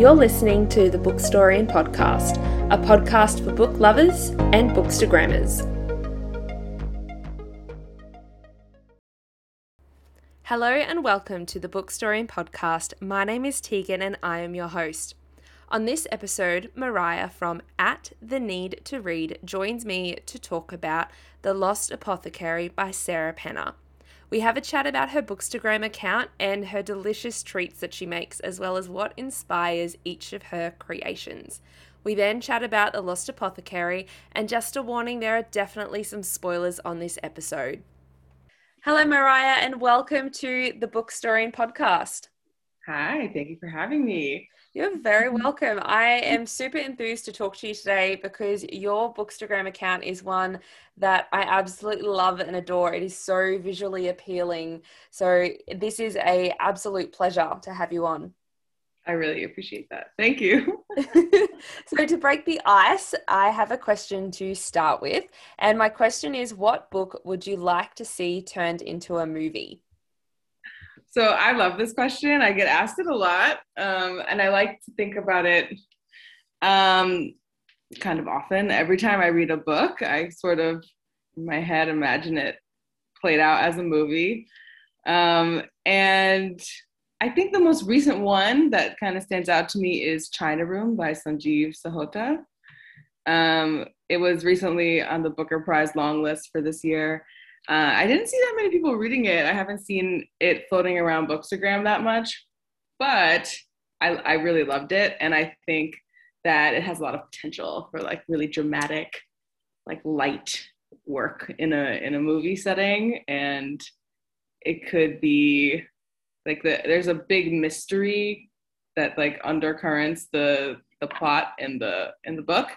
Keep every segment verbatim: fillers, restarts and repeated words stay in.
You're listening to The Bookstorian Podcast, a podcast for book lovers and bookstagrammers. Hello and welcome to The Bookstorian Podcast. My name is Teagan and I am your host. On this episode, Mariah from At The Need To Read joins me to talk about The Lost Apothecary by Sarah Penner. We have a chat about her Bookstagram account and her delicious treats that she makes, as well as what inspires each of her creations. We then chat about The Lost Apothecary, and just a warning, there are definitely some spoilers on this episode. Hello, Mariah, and welcome to the Bookstorian Podcast. Hi, thank you for having me. You're very welcome. I am super enthused to talk to you today because your Bookstagram account is one that I absolutely love and adore. It is so visually appealing. So this is an absolute pleasure to have you on. I really appreciate that. Thank you. So to break the ice, I have a question to start with. And my question is, what book would you like to see turned into a movie? So I love this question. I get asked it a lot, um, and I like to think about it um, kind of often. Every time I read a book, I sort of, in my head, imagine it played out as a movie. Um, and I think the most recent one that kind of stands out to me is China Room by Sunjeev Sahota. Um, it was recently on the Booker Prize long list for this year. Uh, I didn't see that many people reading it. I haven't seen it floating around Bookstagram that much, but I, I really loved it. And I think that it has a lot of potential for like really dramatic, like light work in a in a movie setting. And it could be like the, there's a big mystery that like undercurrents the the plot in the in the book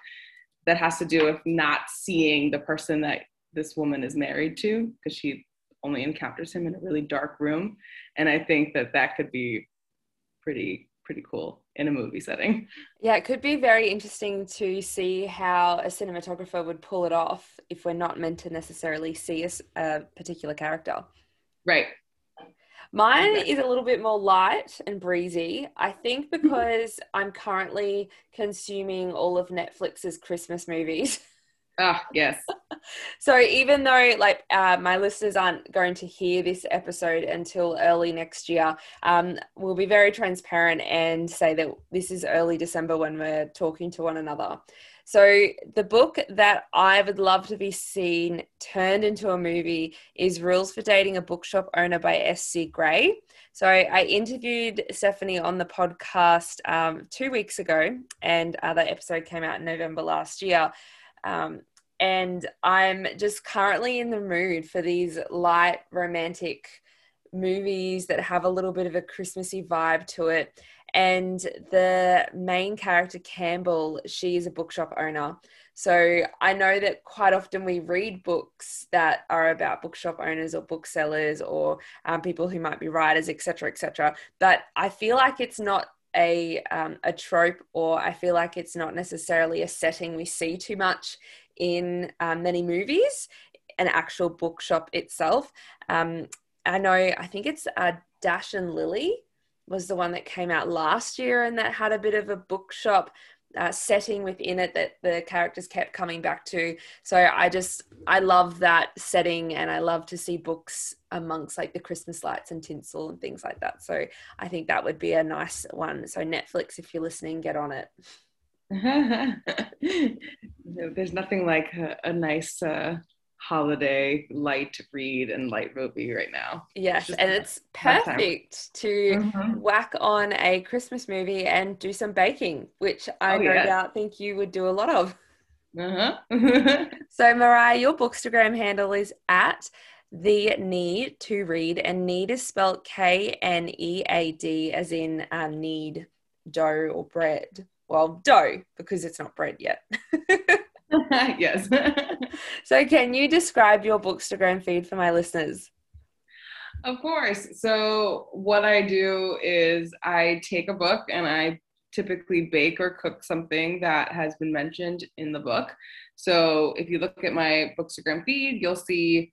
that has to do with not seeing the person that this woman is married to, because she only encounters him in a really dark room. And I think that that could be pretty, pretty cool in a movie setting. Yeah, it could be very interesting to see how a cinematographer would pull it off if we're not meant to necessarily see a, a particular character. Right. Mine is a little bit more light and breezy. I think because I'm currently consuming all of Netflix's Christmas movies. Ah, yes. So even though like uh, my listeners aren't going to hear this episode until early next year, um, we'll be very transparent and say that this is early December when we're talking to one another. So the book that I would love to be seen turned into a movie is Rules for Dating a Bookshop Owner by S C Gray. So I interviewed Stephanie on the podcast um, two weeks ago, and uh, that episode came out in November last year. Um, and I'm just currently in the mood for these light romantic movies that have a little bit of a Christmassy vibe to it. And the main character, Campbell, she is a bookshop owner. So I know that quite often we read books that are about bookshop owners or booksellers or um, people who might be writers, et cetera, et cetera. But I feel like it's not a um, a trope, or I feel like it's not necessarily a setting we see too much in um, many movies, an actual bookshop itself. Um, I know, I think it's uh, Dash and Lily was the one that came out last year and that had a bit of a bookshop uh, setting within it that the characters kept coming back to. So I just, I love that setting, and I love to see books amongst like the Christmas lights and tinsel and things like that. So I think that would be a nice one. So Netflix, if you're listening, get on it. No, there's nothing like a, a nice uh, holiday light read and light movie right now. Yes, it's and a, it's perfect to mm-hmm. whack on a Christmas movie and do some baking, which I oh, no yeah. doubt think you would do a lot of. Uh-huh. So Mariah, your Bookstagram handle is at The Need To Read, and need is spelled K N E A D, as in uh, need dough or bread. Well, dough, because it's not bread yet. Yes. So can you describe your Bookstagram feed for my listeners? Of course. So what I do is I take a book and I typically bake or cook something that has been mentioned in the book. So if you look at my Bookstagram feed, you'll see,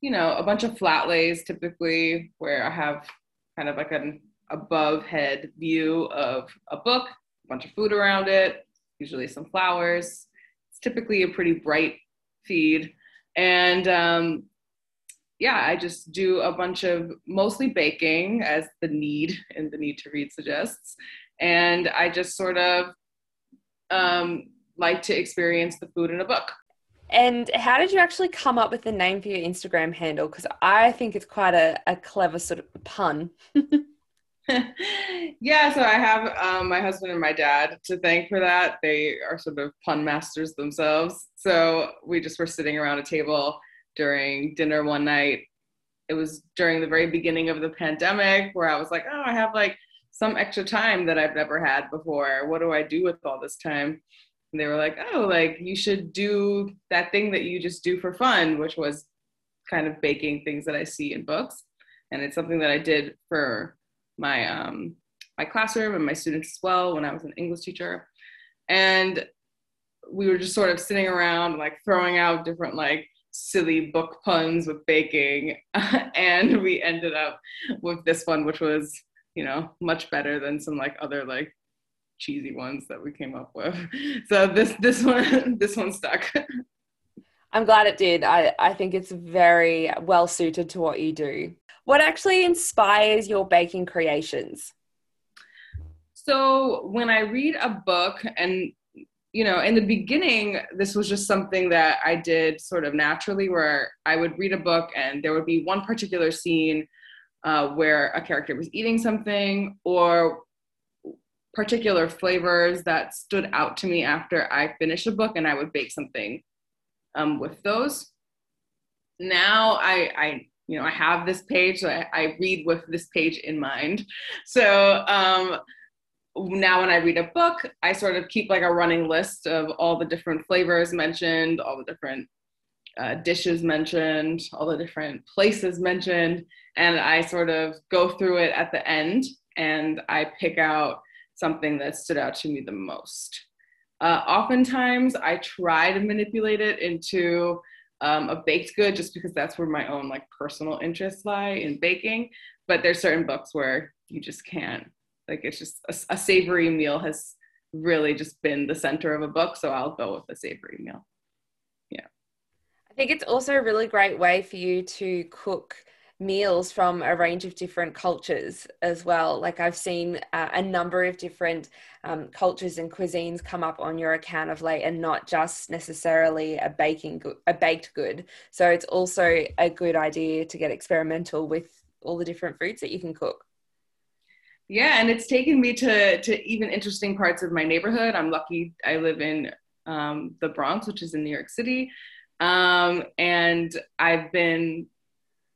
you know, a bunch of flat lays typically where I have kind of like an above head view of a book, a bunch of food around it, usually some flowers. It's typically a pretty bright feed. And um, yeah, I just do a bunch of mostly baking, as the need and the need to read suggests. And I just sort of um, like to experience the food in a book. And how did you actually come up with the name for your Instagram handle? Because I think it's quite a, a clever sort of pun. Yeah, so I have um, my husband and my dad to thank for that. They are sort of pun masters themselves. So we just were sitting around a table during dinner one night. It was during the very beginning of the pandemic where I was like, oh, I have like some extra time that I've never had before. What do I do with all this time? And they were like, oh, like you should do that thing that you just do for fun, which was kind of baking things that I see in books. And it's something that I did for my um, my classroom and my students as well when I was an English teacher. And we were just sort of sitting around like throwing out different like silly book puns with baking. And we ended up with this one, which was, you know, much better than some like other like cheesy ones that we came up with. So this this one this one stuck. I'm glad it did. I, I think it's very well suited to what you do. What actually inspires your baking creations? So when I read a book, and you know, in the beginning, this was just something that I did sort of naturally, where I would read a book and there would be one particular scene uh, where a character was eating something or particular flavors that stood out to me after I finished a book, and I would bake something um, with those. Now I, I, you know, I have this page, so I, I read with this page in mind. So um, now when I read a book, I sort of keep like a running list of all the different flavors mentioned, all the different uh, dishes mentioned, all the different places mentioned, and I sort of go through it at the end and I pick out something that stood out to me the most. Uh, oftentimes I try to manipulate it into um, a baked good, just because that's where my own like personal interests lie in baking. But there's certain books where you just can't, like it's just a, a savory meal has really just been the center of a book. So I'll go with a savory meal. Yeah. I think it's also a really great way for you to cook meals from a range of different cultures as well. Like I've seen uh, a number of different um, cultures and cuisines come up on your account of late, and not just necessarily a baking go- a baked good. So it's also a good idea to get experimental with all the different foods that you can cook. Yeah, and it's taken me to to even interesting parts of my neighborhood. I'm lucky I live in um, the Bronx, which is in New York City, um, and I've been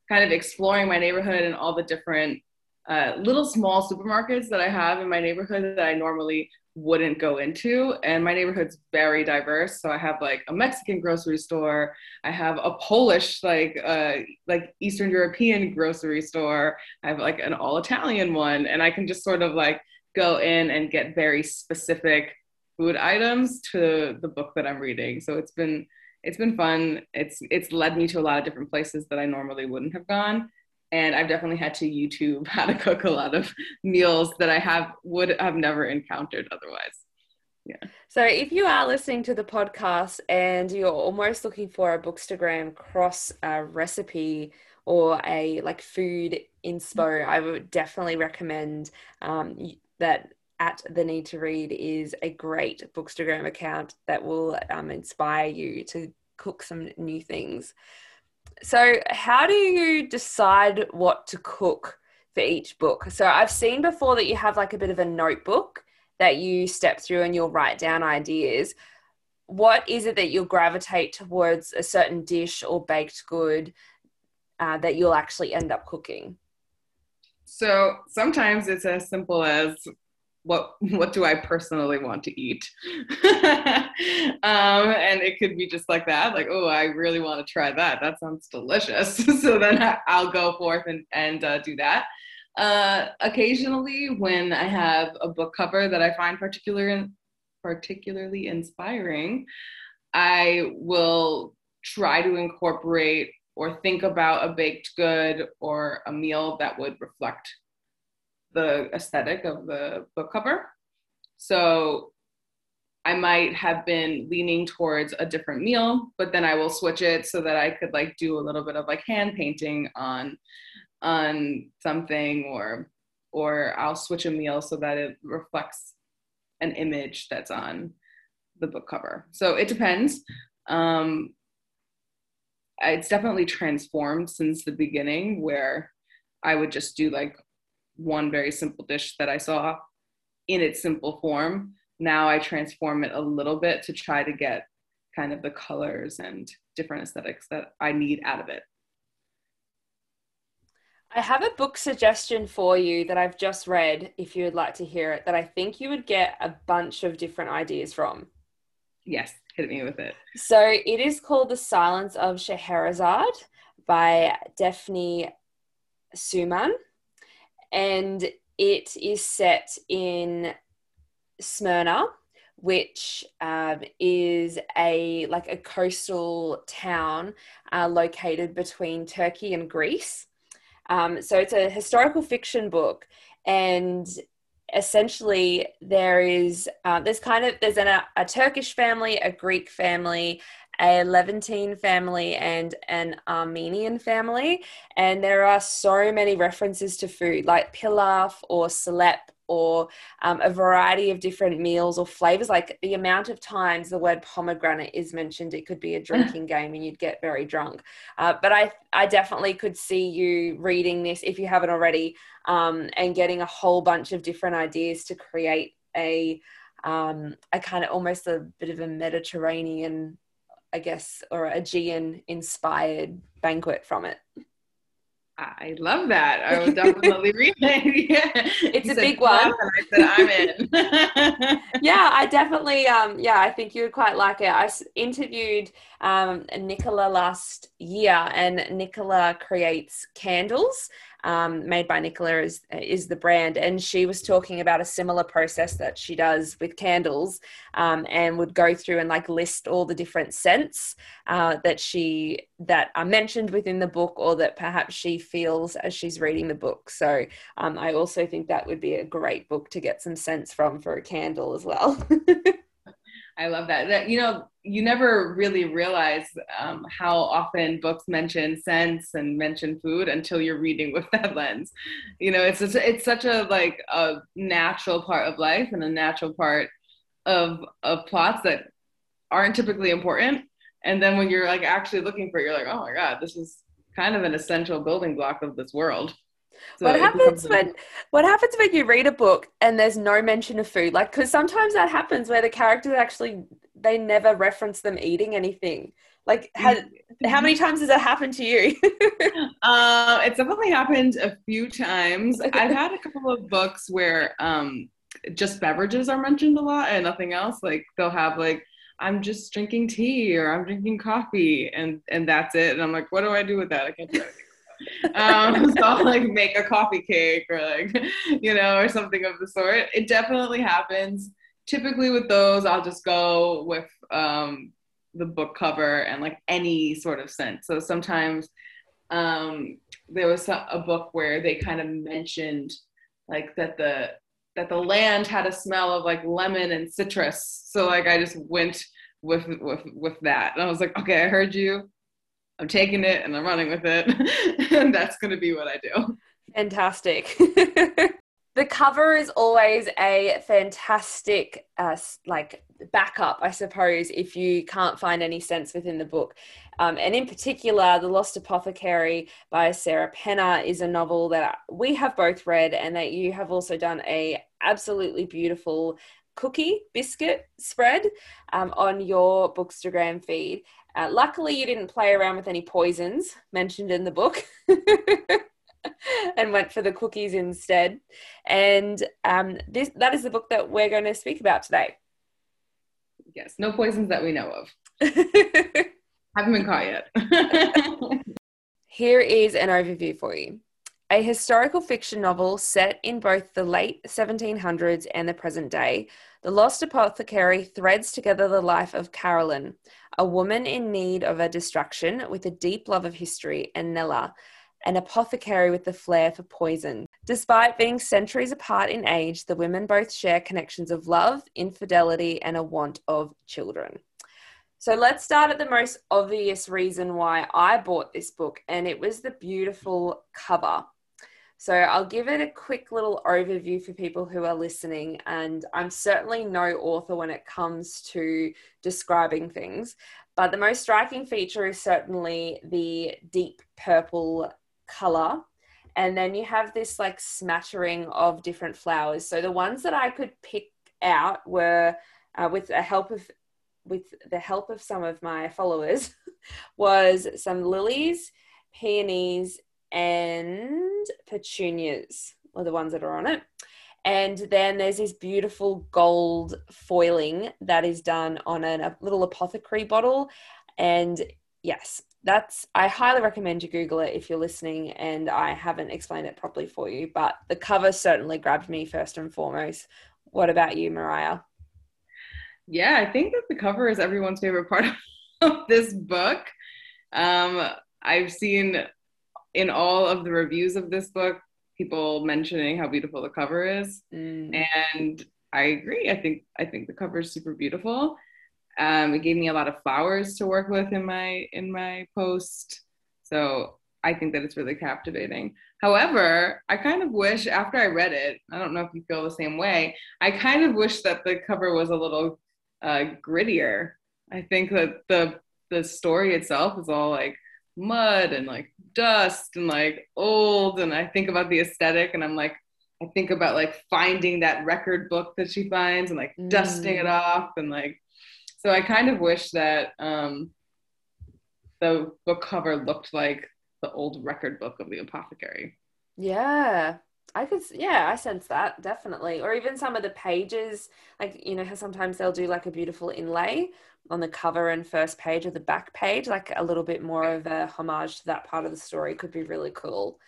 kind of exploring my neighborhood and all the different uh, little small supermarkets that I have in my neighborhood that I normally wouldn't go into. And my neighborhood's very diverse. So I have like a Mexican grocery store. I have a Polish, like uh, like Eastern European grocery store. I have like an all Italian one. And I can just sort of like go in and get very specific food items to the book that I'm reading. So it's been It's been fun. It's it's led me to a lot of different places that I normally wouldn't have gone. And I've definitely had to YouTube how to cook a lot of meals that I have would have never encountered otherwise. Yeah. So if you are listening to the podcast and you're almost looking for a Bookstagram cross uh, recipe or a like food inspo, I would definitely recommend um, that At The Need To Read is a great Bookstagram account that will um, inspire you to cook some new things. So how do you decide what to cook for each book? So I've seen before that you have like a bit of a notebook that you step through and you'll write down ideas. What is it that you'll gravitate towards a certain dish or baked good uh, that you'll actually end up cooking? So sometimes it's as simple as what what do I personally want to eat? um, and it could be just like that, like, oh, I really want to try that. That sounds delicious. So then I'll go forth and, and uh, do that. Uh, occasionally, when I have a book cover that I find particular, particularly inspiring, I will try to incorporate or think about a baked good or a meal that would reflect the aesthetic of the book cover. So I might have been leaning towards a different meal, but then I will switch it so that I could like do a little bit of like hand painting on on something, or or I'll switch a meal so that it reflects an image that's on the book cover. So it depends. Um, it's definitely transformed since the beginning, where I would just do like one very simple dish that I saw in its simple form. Now I transform it a little bit to try to get kind of the colors and different aesthetics that I need out of it. I have a book suggestion for you that I've just read, if you would like to hear it, that I think you would get a bunch of different ideas from. Yes, hit me with it. So it is called The Silence of Scheherazade by Defne Suman, and it is set in Smyrna, which um, is a like a coastal town uh, located between Turkey and Greece. Um, so it's a historical fiction book, and essentially there is, uh, there's kind of, there's an, a, a Turkish family, a Greek family, a Levantine family, and an Armenian family. And there are so many references to food, like pilaf or salep, or um, a variety of different meals or flavors. Like the amount of times the word pomegranate is mentioned, it could be a drinking game and you'd get very drunk. Uh, but I, I definitely could see you reading this, if you haven't already, um, and getting a whole bunch of different ideas to create a, um, a kind of almost a bit of a Mediterranean, I guess, or Aegean inspired banquet from it. I love that. I will definitely read it. Yeah. It's you a big one. I said, I'm in. Yeah, I definitely, um, yeah, I think you would quite like it. I interviewed um, Nicola last year, and Nicola Creates candles, um, made by Nicola is, is the brand. And she was talking about a similar process that she does with candles, um, and would go through and like list all the different scents uh, that she, that are mentioned within the book, or that perhaps she feels as she's reading the book. So um, I also think that would be a great book to get some sense from for a candle as well. I love that. That, you know, you never really realize um, how often books mention scents and mention food until you're reading with that lens. You know, it's just, it's such a like a natural part of life and a natural part of of plots that aren't typically important. And then when you're like actually looking for it, you're like, oh my God, this is kind of an essential building block of this world. So what happens when what happens when you read a book and there's no mention of food? Like, because sometimes that happens where the characters actually, they never reference them eating anything. Like, how, how many times has that happened to you? uh, it's definitely happened a few times. I've had a couple of books where um, just beverages are mentioned a lot and nothing else. Like, they'll have like, I'm just drinking tea, or I'm drinking coffee, and, and that's it. And I'm like, what do I do with that? I can't do anything. um, so I'll like make a coffee cake, or like, you know, or something of the sort. It definitely happens. Typically with those, I'll just go with um, the book cover and like any sort of scent. So sometimes um, there was a book where they kind of mentioned like that the, that the land had a smell of like lemon and citrus. So like, I just went with, with, with that. And I was like, okay, I heard you. I'm taking it and I'm running with it. And that's going to be what I do. Fantastic. The cover is always a fantastic, uh, like backup, I suppose, if you can't find any sense within the book. Um, and in particular, The Lost Apothecary by Sarah Penner is a novel that we have both read, and that you have also done a absolutely beautiful cookie biscuit spread um, on your Bookstagram feed. Uh, luckily, you didn't play around with any poisons mentioned in the book and went for the cookies instead. And um, this that is the book that we're going to speak about today. Yes, no poisons that we know of. Haven't been caught yet. Here is an overview for you. A historical fiction novel set in both the late seventeen hundreds and the present day, The Lost Apothecary threads together the life of Carolyn, a woman in need of a distraction with a deep love of history, and Nella, an apothecary with the flair for poison. Despite being centuries apart in age, the women both share connections of love, infidelity, and a want of children. So let's start at the most obvious reason why I bought this book, and it was the beautiful cover. So I'll give it a quick little overview for people who are listening, and I'm certainly no author when it comes to describing things, but the most striking feature is certainly the deep purple color. And then you have this like smattering of different flowers. So the ones that I could pick out were uh, with the help of with the help of some of my followers was some lilies, peonies, and petunias are the ones that are on it. And then there's this beautiful gold foiling that is done on an, a little apothecary bottle. And yes, that's, I highly recommend you Google it if you're listening, and I haven't explained it properly for you, but the cover certainly grabbed me first and foremost. What about you, Mariah? Yeah, I think that the cover is everyone's favorite part of this book. Um, I've seen in all of the reviews of this book, people mentioning how beautiful the cover is. Mm. And I agree. I think, I think the cover is super beautiful. Um, it gave me a lot of flowers to work with in my, in my post. So I think that it's really captivating. However, I kind of wish after I read it, I don't know if you feel the same way. I kind of wish that the cover was a little uh, grittier. I think that the, the story itself is all like mud and like dust and like old, and I think about the aesthetic and I'm like, I think about like finding that record book that she finds and like mm. dusting it off, and like, so I kind of wish that um the book cover looked like the old record book of the apothecary. Yeah, I could, yeah, I sense that definitely. Or even some of the pages, like, you know how sometimes they'll do like a beautiful inlay on the cover and first page or the back page, like a little bit more of a homage to that part of the story could be really cool.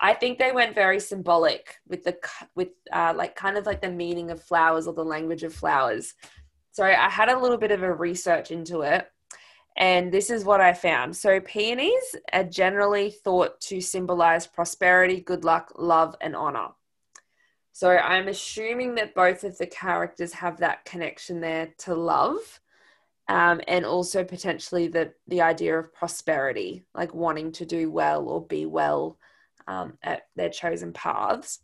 I think they went very symbolic with the, with uh, like kind of like the meaning of flowers or the language of flowers. So I had a little bit of a research into it, and this is what I found. So peonies are generally thought to symbolize prosperity, good luck, love, and honor. So I'm assuming that both of the characters have that connection there to love. Um, and also potentially the, the idea of prosperity, like wanting to do well or be well um, at their chosen paths.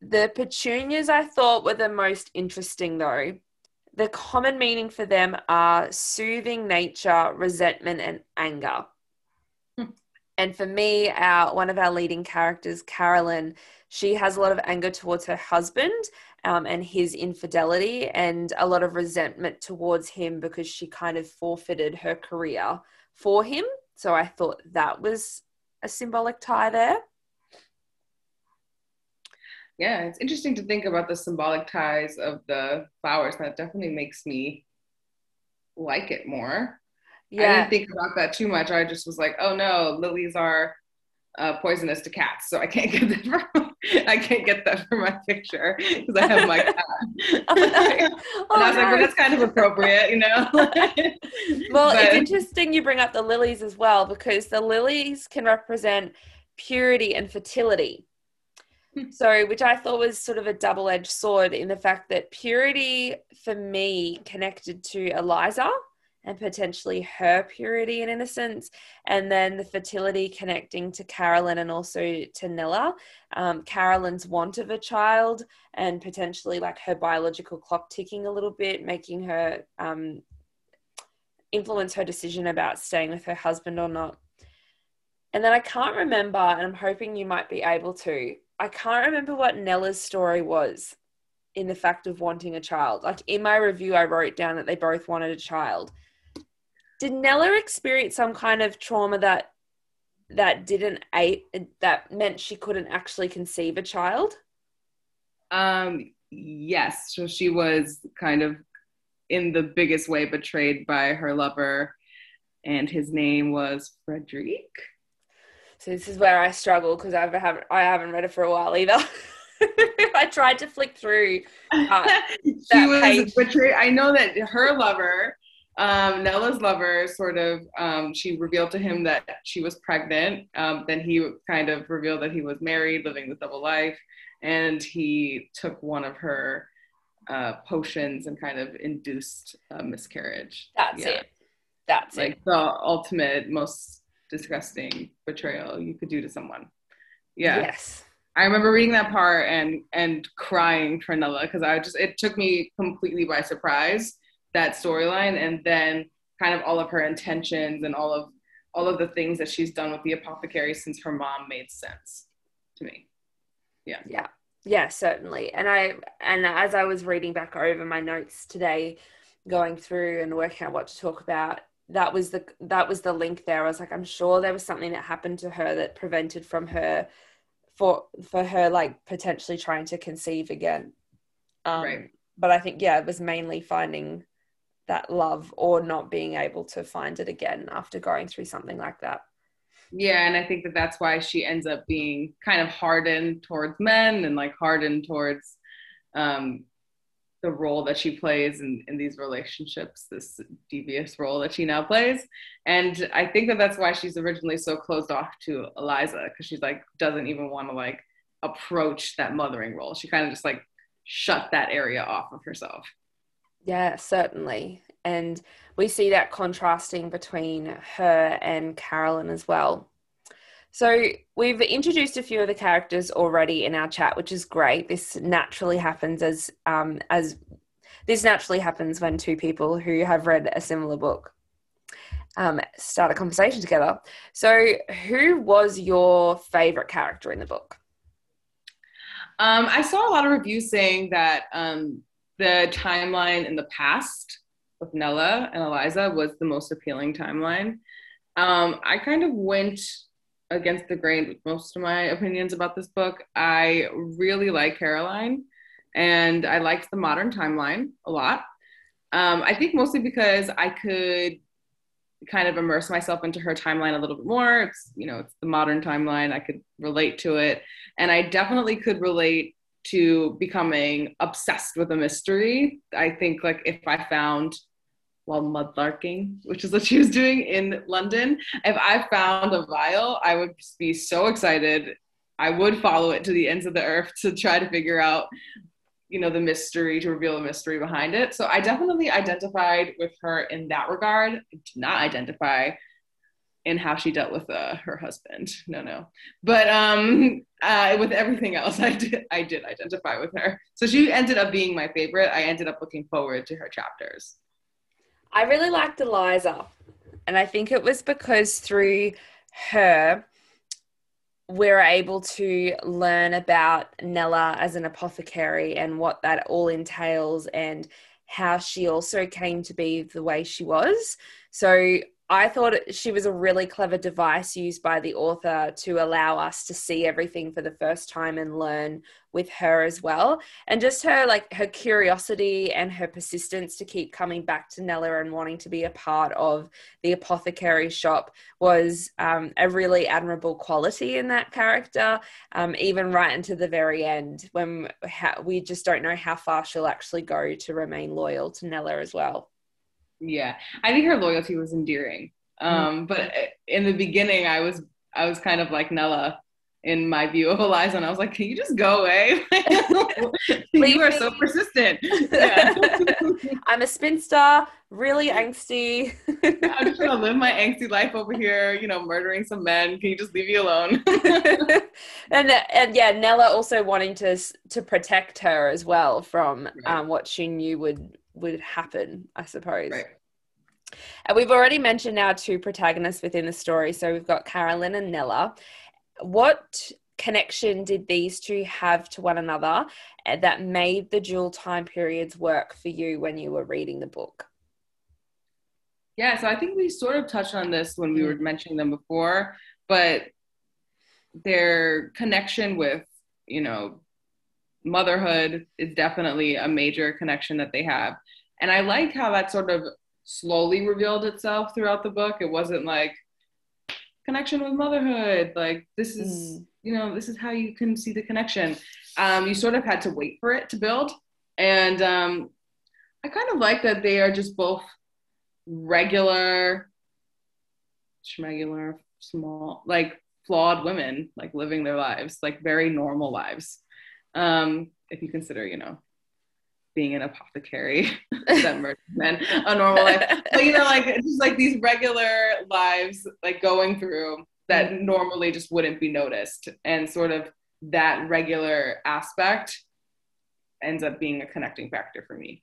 The petunias I thought were the most interesting though. The common meaning for them are soothing nature, resentment, and anger. Hmm. And for me, our, one of our leading characters, Carolyn, she has a lot of anger towards her husband um, and his infidelity, and a lot of resentment towards him because she kind of forfeited her career for him. So I thought that was a symbolic tie there. Yeah, it's interesting to think about the symbolic ties of the flowers. That definitely makes me like it more. Yeah. I didn't think about that too much. I just was like, oh no, lilies are uh, poisonous to cats, so I can't get that for I can't get that for my picture because I have my cat. oh, no. oh, and I was no. like, well, that's kind of appropriate, you know. Well, but it's interesting you bring up the lilies as well, because the lilies can represent purity and fertility. So, which I thought was sort of a double-edged sword in the fact that purity for me connected to Eliza, and potentially her purity and innocence, and then the fertility connecting to Carolyn and also to Nella, um, Carolyn's want of a child, and potentially like her biological clock ticking a little bit, making her um, influence her decision about staying with her husband or not. And then I can't remember, and I'm hoping you might be able to, I can't remember what Nella's story was in the fact of wanting a child. Like in my review, I wrote down that they both wanted a child. Did Nella experience some kind of trauma that that didn't that meant she couldn't actually conceive a child? Um, yes, so she was kind of in the biggest way betrayed by her lover, and his name was Frederic. So this is where I struggle because I haven't I haven't read it for a while either. I tried to flick through. Uh, she that was page. Betrayed. I know that her lover Um, Nella's lover sort of, um, she revealed to him that she was pregnant. Um, then he kind of revealed that he was married, living this double life. And he took one of her uh, potions and kind of induced a miscarriage. That's yeah. it. That's like it. Like the ultimate, most disgusting betrayal you could do to someone. Yeah. Yes. I remember reading that part and and crying for Nella, because I just, it took me completely by surprise, that storyline, and then kind of all of her intentions and all of all of the things that she's done with the apothecary since her mom made sense to me. Yeah. Yeah. Yeah, certainly. And I and as I was reading back over my notes today, going through and working out what to talk about, that was the that was the link there. I was like, I'm sure there was something that happened to her that prevented from her for for her like potentially trying to conceive again, um right. But I think yeah it was mainly finding that love or not being able to find it again after going through something like that. Yeah, and I think that that's why she ends up being kind of hardened towards men and like hardened towards um the role that she plays in, in these relationships, this devious role that she now plays. And I think that that's why she's originally so closed off to Eliza, because she's like, doesn't even want to like approach that mothering role. She kind of just like shut that area off of herself. Yeah, certainly. And we see that contrasting between her and Carolyn as well. So we've introduced a few of the characters already in our chat, which is great. This naturally happens as um, as this naturally happens when two people who have read a similar book um, start a conversation together. So who was your favorite character in the book? Um, I saw a lot of reviews saying that um, the timeline in the past with Nella and Eliza was the most appealing timeline. Um, I kind of went against the grain with most of my opinions about this book. I really like Caroline, and I liked the modern timeline a lot. Um, I think mostly because I could kind of immerse myself into her timeline a little bit more. It's, you know, it's the modern timeline. I could relate to it. And I definitely could relate to becoming obsessed with a mystery. I think like if I found while mudlarking, which is what she was doing in London, if I found a vial, I would be so excited. I would follow it to the ends of the earth to try to figure out, you know, the mystery, to reveal the mystery behind it. So I definitely identified with her in that regard. I did not identify in how she dealt with uh, her husband. No, no. But um, uh, with everything else, I did, I did identify with her. So she ended up being my favorite. I ended up looking forward to her chapters. I really liked Eliza, and I think it was because through her, we're able to learn about Nella as an apothecary and what that all entails and how she also came to be the way she was. So I thought she was a really clever device used by the author to allow us to see everything for the first time and learn with her as well. And just her, like her curiosity and her persistence to keep coming back to Nella and wanting to be a part of the apothecary shop was um, a really admirable quality in that character, um, even right into the very end when ha- we just don't know how far she'll actually go to remain loyal to Nella as well. Yeah, I think her loyalty was endearing. Um, but in the beginning, I was I was kind of like Nella in my view of Eliza, and I was like, "Can you just go away? You are so persistent." Yeah. I'm a spinster, really angsty. I'm just gonna live my angsty life over here, you know, murdering some men. Can you just leave me alone? and and yeah, Nella also wanting to to protect her as well from right. um, what she knew would. would happen, I suppose. Right. And we've already mentioned our two protagonists within the story. So we've got Carolyn and Nella. What connection did these two have to one another that made the dual time periods work for you when you were reading the book? Yeah, so I think we sort of touched on this when we were mentioning them before, but their connection with, you know, motherhood is definitely a major connection that they have. And I like how that sort of slowly revealed itself throughout the book. It wasn't like connection with motherhood, like this is, mm. you know, this is how you can see the connection. Um, you sort of had to wait for it to build. And um, I kind of like that they are just both regular, schmegular, small, like flawed women, like living their lives, like very normal lives. Um, if you consider, you know, being an apothecary, that murdered men, a normal life. But you know, like just like these regular lives, like going through that normally just wouldn't be noticed, and sort of that regular aspect ends up being a connecting factor for me.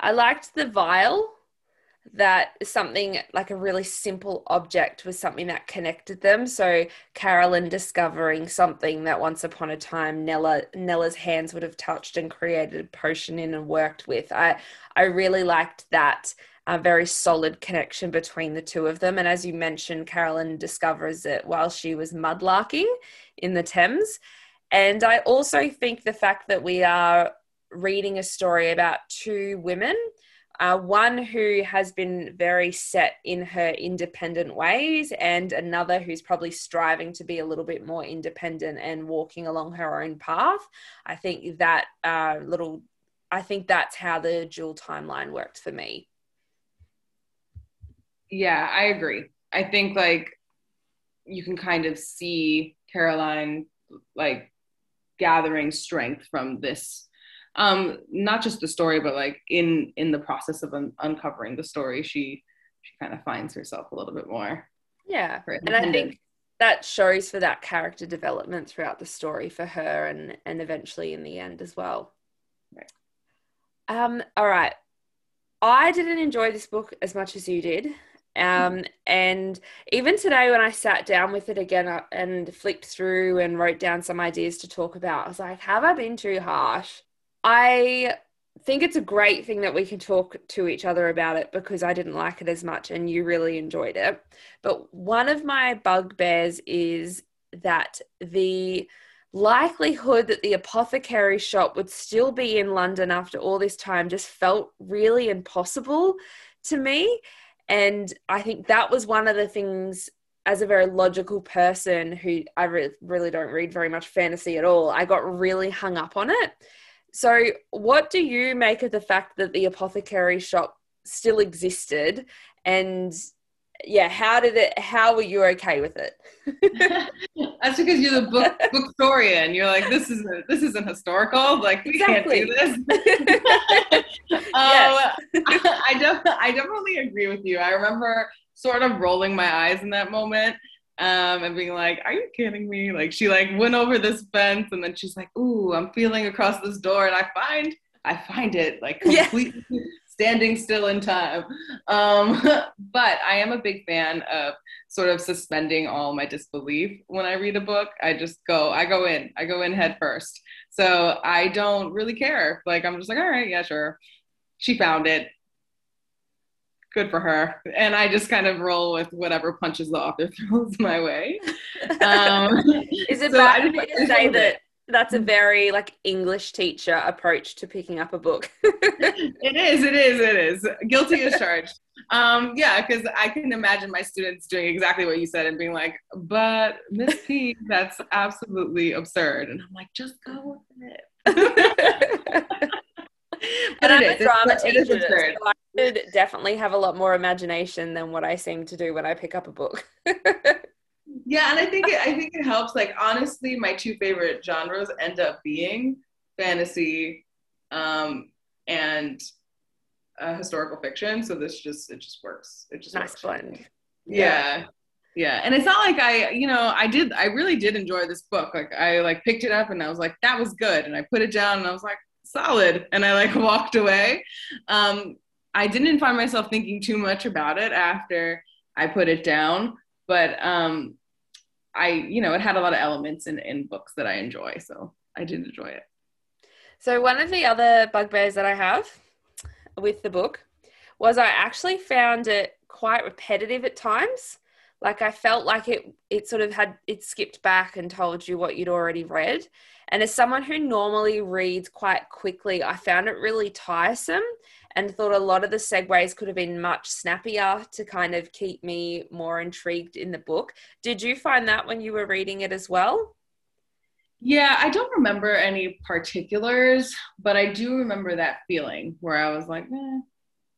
I liked the vial, that something like a really simple object was something that connected them. So Carolyn discovering something that once upon a time Nella Nella's hands would have touched and created a potion in and worked with. I I really liked that uh, very solid connection between the two of them. And as you mentioned, Carolyn discovers it while she was mudlarking in the Thames. And I also think the fact that we are reading a story about two women, Uh, one who has been very set in her independent ways, and another who's probably striving to be a little bit more independent and walking along her own path. I think that uh, little, I think that's how the dual timeline worked for me. Yeah, I agree. I think like you can kind of see Caroline like gathering strength from this, um not just the story, but like in in the process of un- uncovering the story, she she kind of finds herself a little bit more. Yeah, and I think that shows for that character development throughout the story for her, and and eventually in the end as well. Right. Um all right, I didn't enjoy this book as much as you did. Um, and even today when I sat down with it again and flicked through and wrote down some ideas to talk about, I was like, have I been too harsh? I think it's a great thing that we can talk to each other about it, because I didn't like it as much and you really enjoyed it. But one of my bugbears is that the likelihood that the apothecary shop would still be in London after all this time just felt really impossible to me. And I think that was one of the things, as a very logical person who I re- really don't read very much fantasy at all, I got really hung up on it. So what do you make of the fact that the apothecary shop still existed, and yeah, how did it, how were you okay with it? That's because you're the book, Bookstorian. You're like, this is a, this isn't historical. Like we exactly. can't do this. um, I, I, def- I definitely agree with you. I remember sort of rolling my eyes in that moment. Um, and being like, are you kidding me? Like she like went over this fence and then she's like, ooh, I'm feeling across this door, and I find, I find it like completely yeah. standing still in time. Um, but I am a big fan of sort of suspending all my disbelief when I read a book. I just go, I go in, I go in head first. So I don't really care. Like, I'm just like, all right, yeah, sure. She found it. Good for her. And I just kind of roll with whatever punches the author throws my way. Um, Is it so bad for me to say that that's a very like English teacher approach to picking up a book? It is, it is, it is. Guilty as charged. Um, yeah, because I can imagine my students doing exactly what you said and being like, but Miss P, that's absolutely absurd. And I'm like, just go with it. But I'm a drama teacher, so I could definitely have a lot more imagination than what I seem to do when I pick up a book. Yeah, and I think it, I think it helps. Like, honestly, my two favorite genres end up being fantasy um, and uh, historical fiction. So this just it just works. It just nice works. Blend. Yeah. yeah, yeah, and it's not like I, you know, I did. I really did enjoy this book. Like, I like picked it up and I was like, that was good, and I put it down and I was like, solid, and I like walked away. Um, I didn't find myself thinking too much about it after I put it down, but um, I, you know, it had a lot of elements in, in books that I enjoy, so I did enjoy it. So one of the other bugbears that I have with the book was I actually found it quite repetitive at times. Like I felt like it, it sort of had, it skipped back and told you what you'd already read. And as someone who normally reads quite quickly, I found it really tiresome and thought a lot of the segues could have been much snappier to kind of keep me more intrigued in the book. Did you find that when you were reading it as well? Yeah, I don't remember any particulars, but I do remember that feeling where I was like, eh,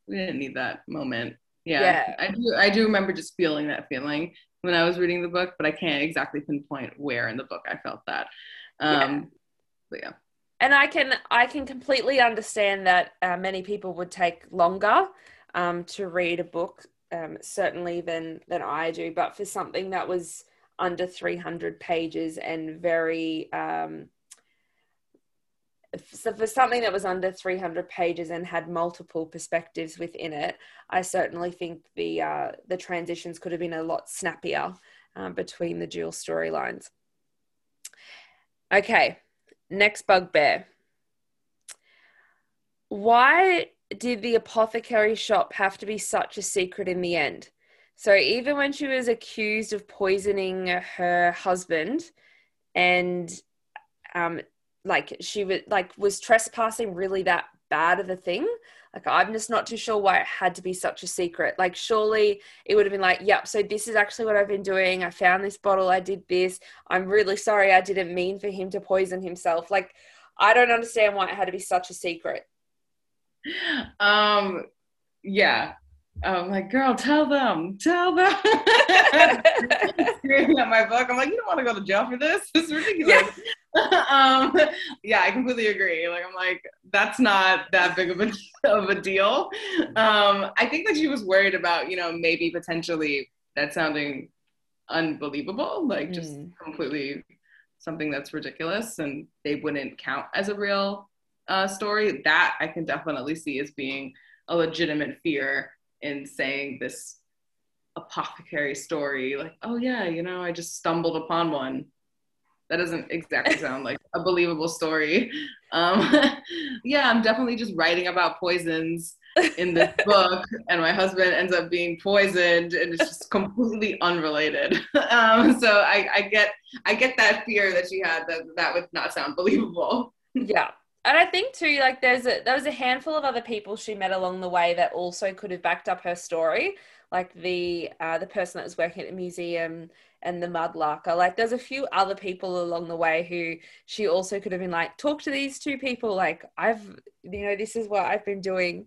we didn't need that moment. Yeah, yeah. I do, I do remember just feeling that feeling when I was reading the book, but I can't exactly pinpoint where in the book I felt that. Um, yeah. But yeah. And I can, I can completely understand that uh, many people would take longer um, to read a book, um, certainly than, than I do. But for something that was under three hundred pages and very, um, so for something that was under three hundred pages and had multiple perspectives within it, I certainly think the uh, the transitions could have been a lot snappier um, between the dual storylines. Okay, next bugbear. Why did the apothecary shop have to be such a secret in the end? So even when she was accused of poisoning her husband and um. Like she was like, was trespassing really that bad of a thing? Like, I'm just not too sure why it had to be such a secret. Like, surely it would have been like, yep, so this is actually what I've been doing. I found this bottle. I did this. I'm really sorry. I didn't mean for him to poison himself. Like, I don't understand why it had to be such a secret. Um, yeah. I'm like, girl, tell them, tell them. Staring at my book, I'm like, you don't want to go to jail for this. It's ridiculous. Yeah. um, yeah, I completely agree. Like, I'm like, that's not that big of a of a deal. Um, I think that she was worried about, you know, maybe potentially that sounding unbelievable, like just mm. completely something that's ridiculous, and they wouldn't count as a real uh, story. That I can definitely see as being a legitimate fear. In saying this apothecary story, like, oh yeah, you know, I just stumbled upon one. That doesn't exactly sound like a believable story. Um, yeah, I'm definitely just writing about poisons in this book, and my husband ends up being poisoned, and it's just completely unrelated. Um, so I, I get, I get that fear that she had that that would not sound believable. Yeah. And I think too, like there's a, there was a handful of other people she met along the way that also could have backed up her story. Like the, uh, the person that was working at the museum and the mudlarker. Like there's a few other people along the way who she also could have been like, talk to these two people. Like I've, you know, this is what I've been doing.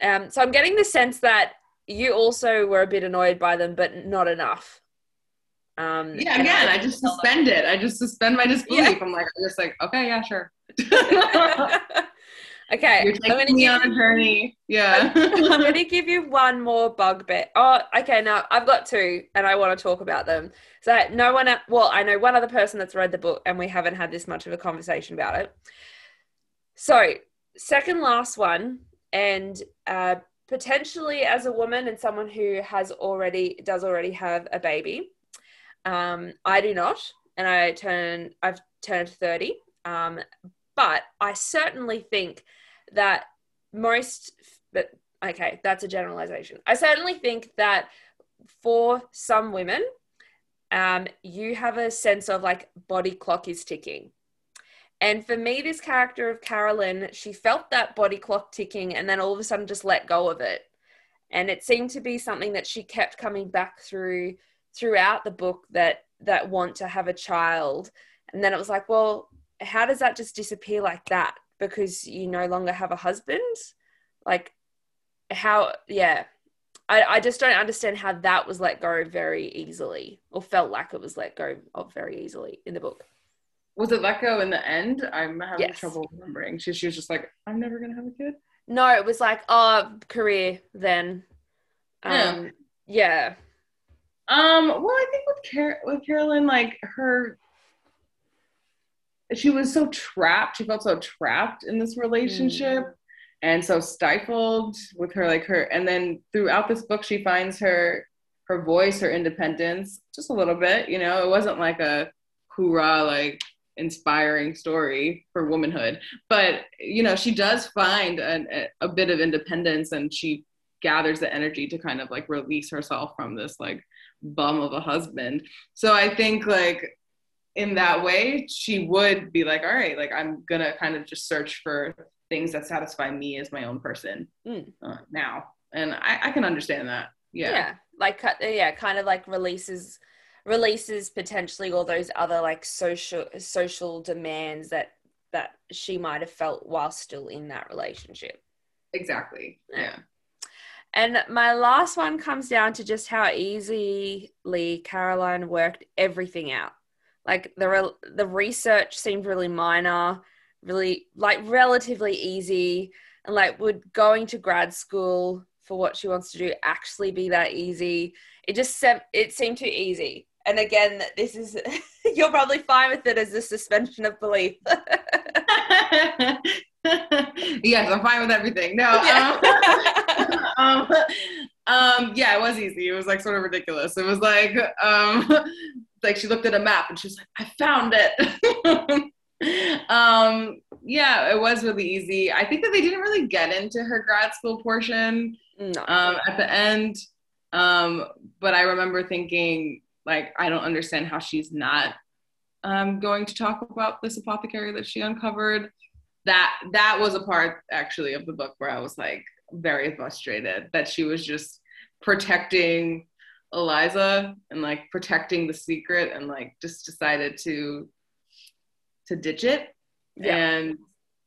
Um, so I'm getting the sense that you also were a bit annoyed by them, but not enough. Um, yeah, again, I, I just suspend them. it. I just suspend my disbelief. Yeah. I'm like, I'm just like, okay, yeah, sure. Okay, you're taking I'm gonna me on a journey. Yeah. I'm gonna give you one more bugbear. Oh, okay. Now I've got two, and I want to talk about them. So no one. Well, I know one other person that's read the book, and we haven't had this much of a conversation about it. So second last one, and uh, potentially as a woman and someone who has already does already have a baby. Um, I do not, and I turn, I've turned thirty. Um, but I certainly think that most, but okay, that's a generalization. I certainly think that for some women, um, you have a sense of like body clock is ticking. And for me, this character of Carolyn, she felt that body clock ticking and then all of a sudden just let go of it. And it seemed to be something that she kept coming back through throughout the book, that that want to have a child. And then it was like, well, how does that just disappear like that because you no longer have a husband? Like how, yeah, I, I just don't understand how that was let go very easily, or felt like it was let go of very easily in the book. Was it let go in the end? I'm having yes. trouble remembering. She, she was just like, I'm never going to have a kid. No, it was like, oh, career then. Um, yeah. yeah. Um, well, I think with Car- with Carolyn, like her, she was so trapped. She felt so trapped in this relationship mm. and so stifled with her, like her. And then throughout this book, she finds her, her voice, her independence, just a little bit, you know, it wasn't like a hoorah, like inspiring story for womanhood, but you know, she does find an, a bit of independence, and she gathers the energy to kind of like release herself from this like bum of a husband. So I think like in that way she would be like, all right, like I'm gonna kind of just search for things that satisfy me as my own person mm. uh, now, and I, I can understand that. Yeah, yeah, like yeah, kind of like releases releases potentially all those other like social social demands that that she might have felt while still in that relationship. Exactly. Yeah. And my last one comes down to just how easily Caroline worked everything out. Like the re- the research seemed really minor, really like relatively easy. And like, would going to grad school for what she wants to do actually be that easy? It just se- it seemed too easy. And again, this is you're probably fine with it as a suspension of belief. Yes, I'm fine with everything. No, yeah. Um, um, um, yeah, it was easy. It was like sort of ridiculous. It was like, um, like she looked at a map and she was like, I found it. um, yeah, it was really easy. I think that they didn't really get into her grad school portion no. um, at the end. Um, but I remember thinking, like, I don't understand how she's not um, going to talk about this apothecary that she uncovered. That that was a part actually of the book where I was like very frustrated that she was just protecting Eliza and like protecting the secret and like just decided to to ditch it yeah. and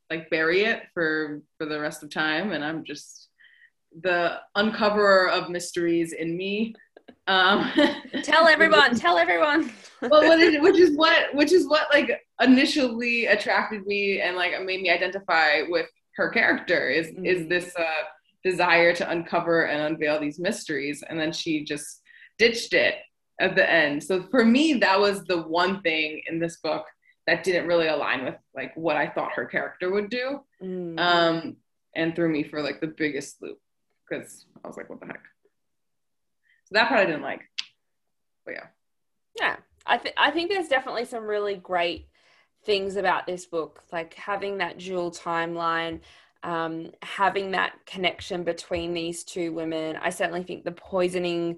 like bury it for for the rest of time. And I'm just the uncoverer of mysteries in me. Um, tell everyone, tell everyone. Well, which is what, which is what like initially attracted me and like made me identify with her character is, mm-hmm. is this uh, desire to uncover and unveil these mysteries. And then she just ditched it at the end. So for me, that was the one thing in this book that didn't really align with like what I thought her character would do. Mm. Um, and threw me for like the biggest loop because I was like, what the heck? So that part I didn't like, but yeah. Yeah, I, th- I think there's definitely some really great things about this book, like having that dual timeline, um, having that connection between these two women. I certainly think the poisoning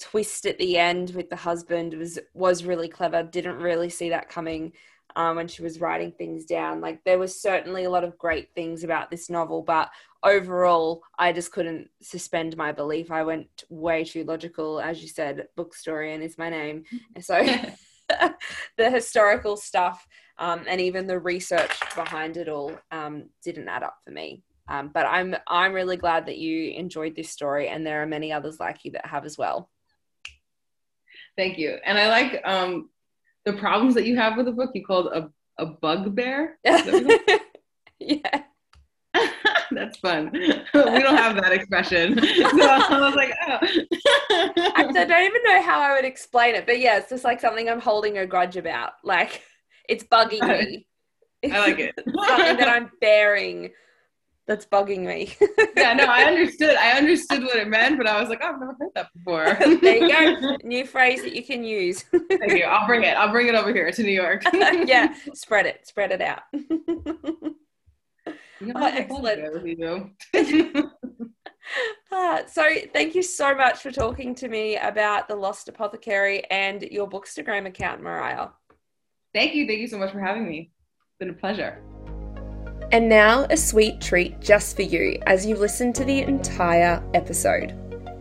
twist at the end with the husband was, was really clever. Didn't really see that coming um, when she was writing things down. Like there was certainly a lot of great things about this novel, but overall, I just couldn't suspend my belief. I went way too logical. As you said, Bookstorian is my name. So the historical stuff um, and even the research behind it all um, didn't add up for me. Um, but I'm I'm really glad that you enjoyed this story, and there are many others like you that have as well. Thank you. And I like um, the problems that you have with the book. You called a, a bugbear. Yeah. That's fun. We don't have that expression. So I was like, oh. Actually, I don't even know how I would explain it. But yeah, it's just like something I'm holding a grudge about. Like, it's bugging me. I like it. Something that I'm bearing that's bugging me. Yeah, no, I understood. I understood what it meant, but I was like, oh, I've never heard that before. There you go. New phrase that you can use. Thank you. I'll bring it. I'll bring it over here to New York. Yeah, spread it. Spread it out. Oh, excellent. uh, so thank you so much for talking to me about The Lost Apothecary and your Bookstagram account, Mariah. Thank you. Thank you so much for having me. It's been a pleasure. And now a sweet treat just for you as you listen to the entire episode.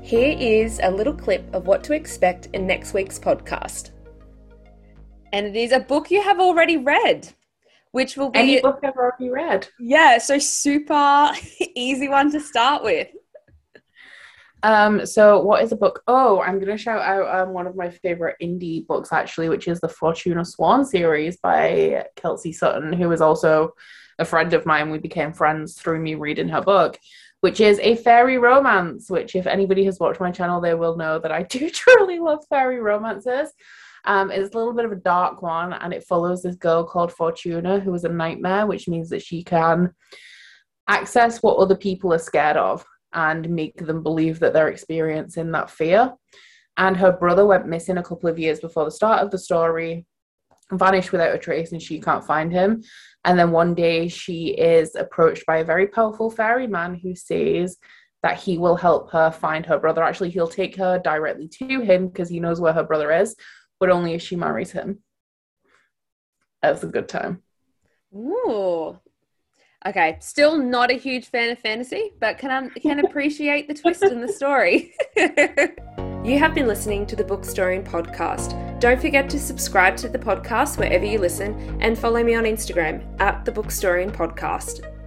Here is a little clip of what to expect in next week's podcast. And it is a book you have already read. Which will be any book I've already read. Yeah, so super easy one to start with. Um, so what is a book? Oh, I'm going to shout out um, one of my favorite indie books actually, which is the Fortuna Swan series by Kelsey Sutton, who is also a friend of mine. We became friends through me reading her book, which is a fairy romance. Which, if anybody has watched my channel, they will know that I do truly love fairy romances. Um, it's a little bit of a dark one, and it follows this girl called Fortuna, who is a nightmare, which means that she can access what other people are scared of and make them believe that they're experiencing that fear. And her brother went missing a couple of years before the start of the story, vanished without a trace, and she can't find him. And then one day she is approached by a very powerful fairy man who says that he will help her find her brother. Actually, he'll take her directly to him because he knows where her brother is. But only if she marries him. That's a good time. Ooh. Okay. Still not a huge fan of fantasy, but can um, can appreciate the twist in the story. You have been listening to the Bookstorian Podcast. Don't forget to subscribe to the podcast wherever you listen and follow me on Instagram at the Bookstorian Podcast.